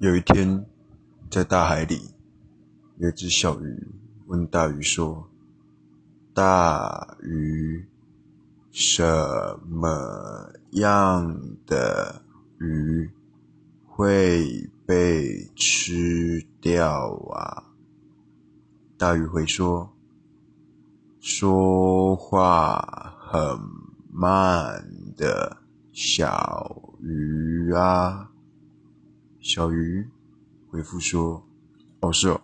有一天，在大海里，有一只小鱼问大鱼说：“大鱼，什么样的鱼会被吃掉啊？”大鱼回说：“说话很慢的小鱼啊。”小鱼回复说：“哦，是哦。”